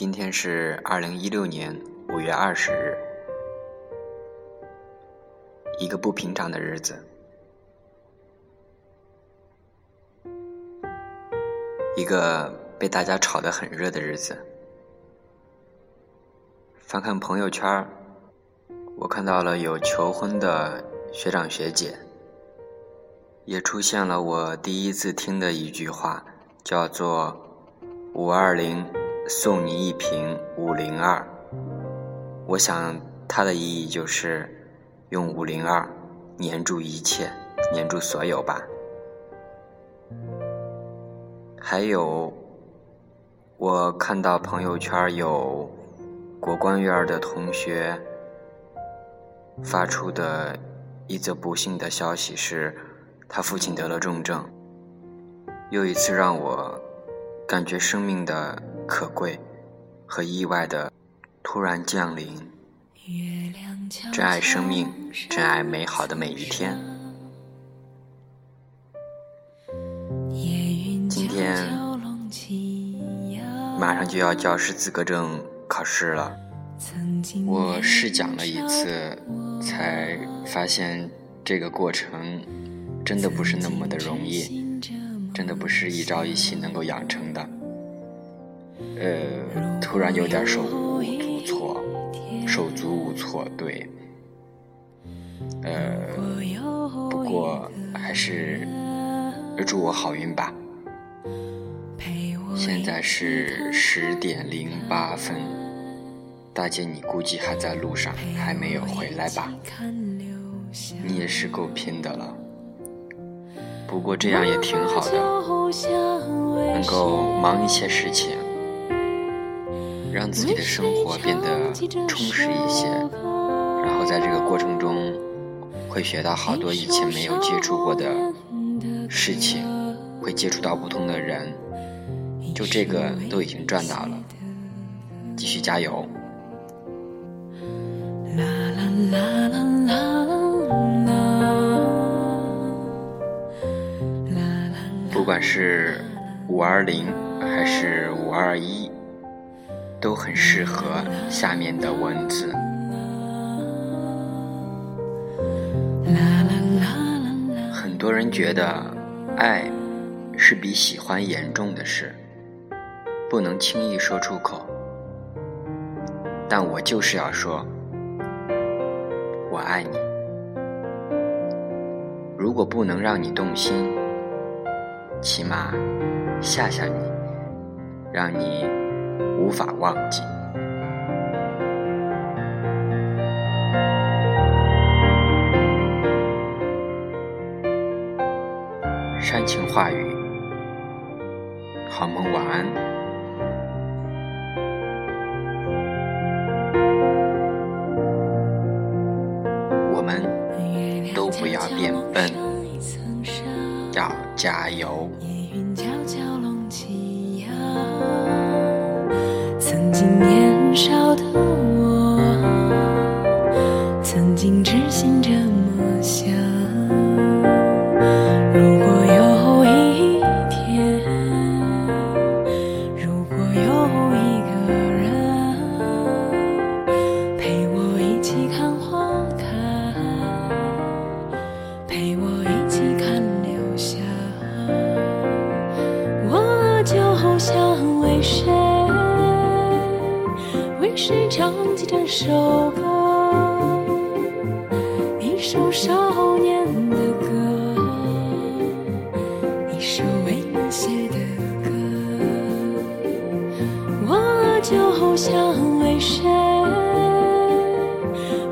今天是2016年5月20日，一个不平常的日子，一个被大家炒得很热的日子。翻看朋友圈，我看到了有求婚的学长学姐，也出现了我第一次听的一句话，叫做520送你一瓶502。我想它的意义就是用502黏住一切，黏住所有吧。还有我看到朋友圈有国关院的同学发出的一则不幸的消息，是他父亲得了重症，又一次让我感觉生命的可贵和意外的突然降临。珍爱生命，珍爱美好的每一天。今天马上就要教师资格证考试了，我试讲了一次才发现这个过程真的不是那么的容易，真的不是一朝一夕能够养成的。突然有点手足无措，对。不过还是祝我好运吧。现在是10:08，大姐你估计还在路上，还没有回来吧？你也是够拼的了，不过这样也挺好的，能够忙一些事情，让自己的生活变得充实一些，然后在这个过程中会学到好多以前没有接触过的事情，会接触到不同的人，就这个都已经赚到了，继续加油。不管是520还是521，都很适合下面的文字。很多人觉得爱是比喜欢严重的事，不能轻易说出口，但我就是要说我爱你。如果不能让你动心，起码吓吓你，让你无法忘记。煽情话语，好梦晚安。我们都不要变笨，要加油。曾经年少的我，曾经痴心这么想，如果有一天，如果有一个人陪我一起看花开，陪我一起看流霞，我就想为谁，谁唱起这首歌，一首少年的歌，一首为你写的歌，我就想为谁，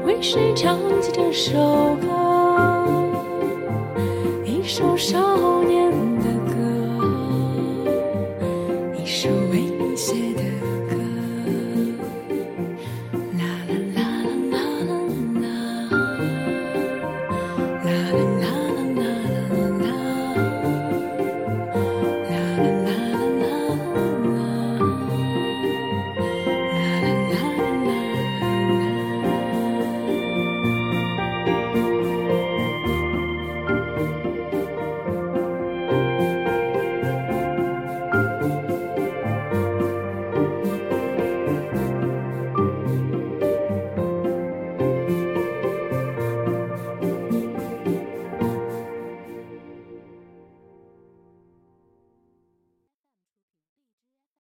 为谁唱起这首歌，一首少年的歌。